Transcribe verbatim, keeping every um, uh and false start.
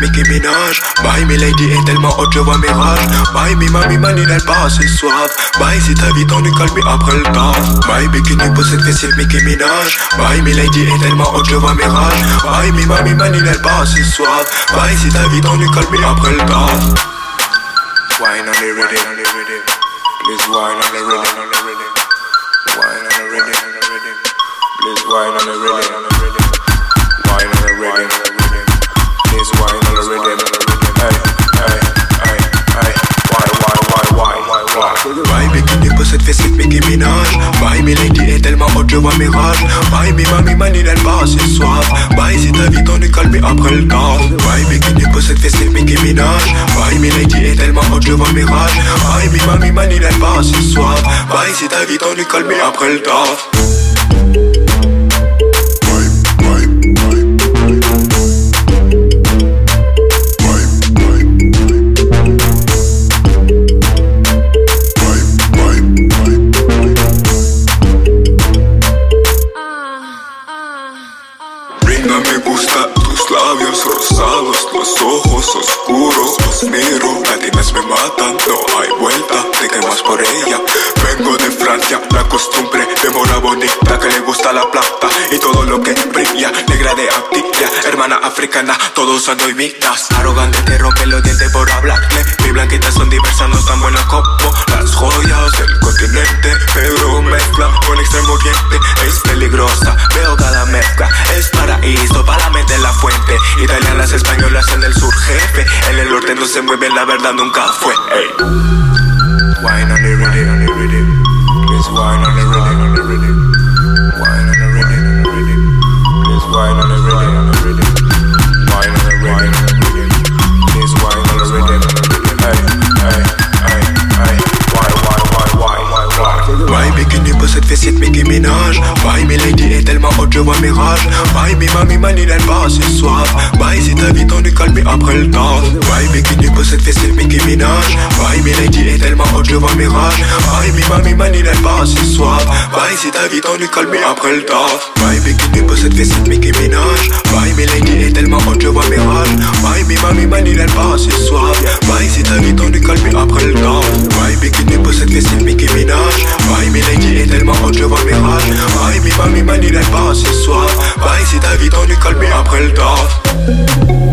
Mickey Minaj. Bye, mes lady est tellement hot, je vois mes rages. Bye, mes mamie manine, elle passe assez suave. Bye, si ta vie tendue, calme après le taf. Bye, bikini possède que c'est Mickey Minaj. Bye, mes lady est tellement hot, je vois mes rages. Bye, mes mamie manine, elle passe assez suave. Bye, si ta vie tendue, calme après le taf. Wine on the rhythm, please wine on the rhythm. Wine on the rhythm, please wine on the rhythm. Wine on the rhythm, please wine on the rhythm. Hey, hey, hey, hey. Why, why, why, why, why, why? Why bikini pour cette fête, Mickey Minaj. Why mes lady est tellement haute, je vois mes rages. Why mes mamie manine, elle passe assez suave. Why si ta vie tendue, calme après le taf. Why bikini pour cette fête, Mickey Minaj. Why mes lady est tellement haute, je vois mes rages. Bye, mi mami mani, elle passe ce soir. Bye, c'est ta vie tendue, calme après le taf. Me gusta tus labios rosados, los ojos oscuros, los miro, latinas me matan, no hay vuelta, te quemas por ella. Vengo de Francia, la costumbre de mora bonita que le gusta la plata y todo lo que brilla, negra de Antilla, hermana africana, todos ando imitas. Arrogante te rompe los dientes por hablarle, mis blanquitas son diversas, no tan buenas como las joyas del continente, pero mezcla con extremo oriente, es peligrosa, veo cada mezcla, es paraíso, para meter la fuente, italianas, españolas en el sur jefe, en el norte no se mueven, la verdad nunca fue. Hey. Wine on the rhythm, on the rhythm. Please wine on the rhythm, on the rhythm. Wine on the rhythm, on the rhythm. Please wine on the rhythm, on the rhythm. Wine on the rhythm, on the rhythm. Please wine on the rhythm, on the rhythm. Hey, hey, hey, hey. Why, why, why, why, why, why? Why bikini pour cette fessette Mickey Minaj? Why mes lady est tellement haute, je vois mes rages. Why mes mami manine, elle passe assez suave. Why si ta vie tendue, calme après le taf. Why bikini pour cette fessette Mickey Minaj? Why mes lady est tellement haute, je vois mes rages. Bye, mi mami mani, elle passe ce soir. Bye, si ta vie tendue, calme après le taf. Bye, bikini pour cette fessette Mickey Minaj. Bye, mes lady est tellement haute, je vois mes rages. Bye, mi mami mani, elle passe ce soir. Bye, si ta vie tendue, calme après le taf. Bye, bikini pour cette fessette Mickey Minaj. Bye, mes lady est tellement haute, je vois mes rages. Bye, mi mami mani, elle passe ce soir. Bye, si ta vie tendue, calme après le taf.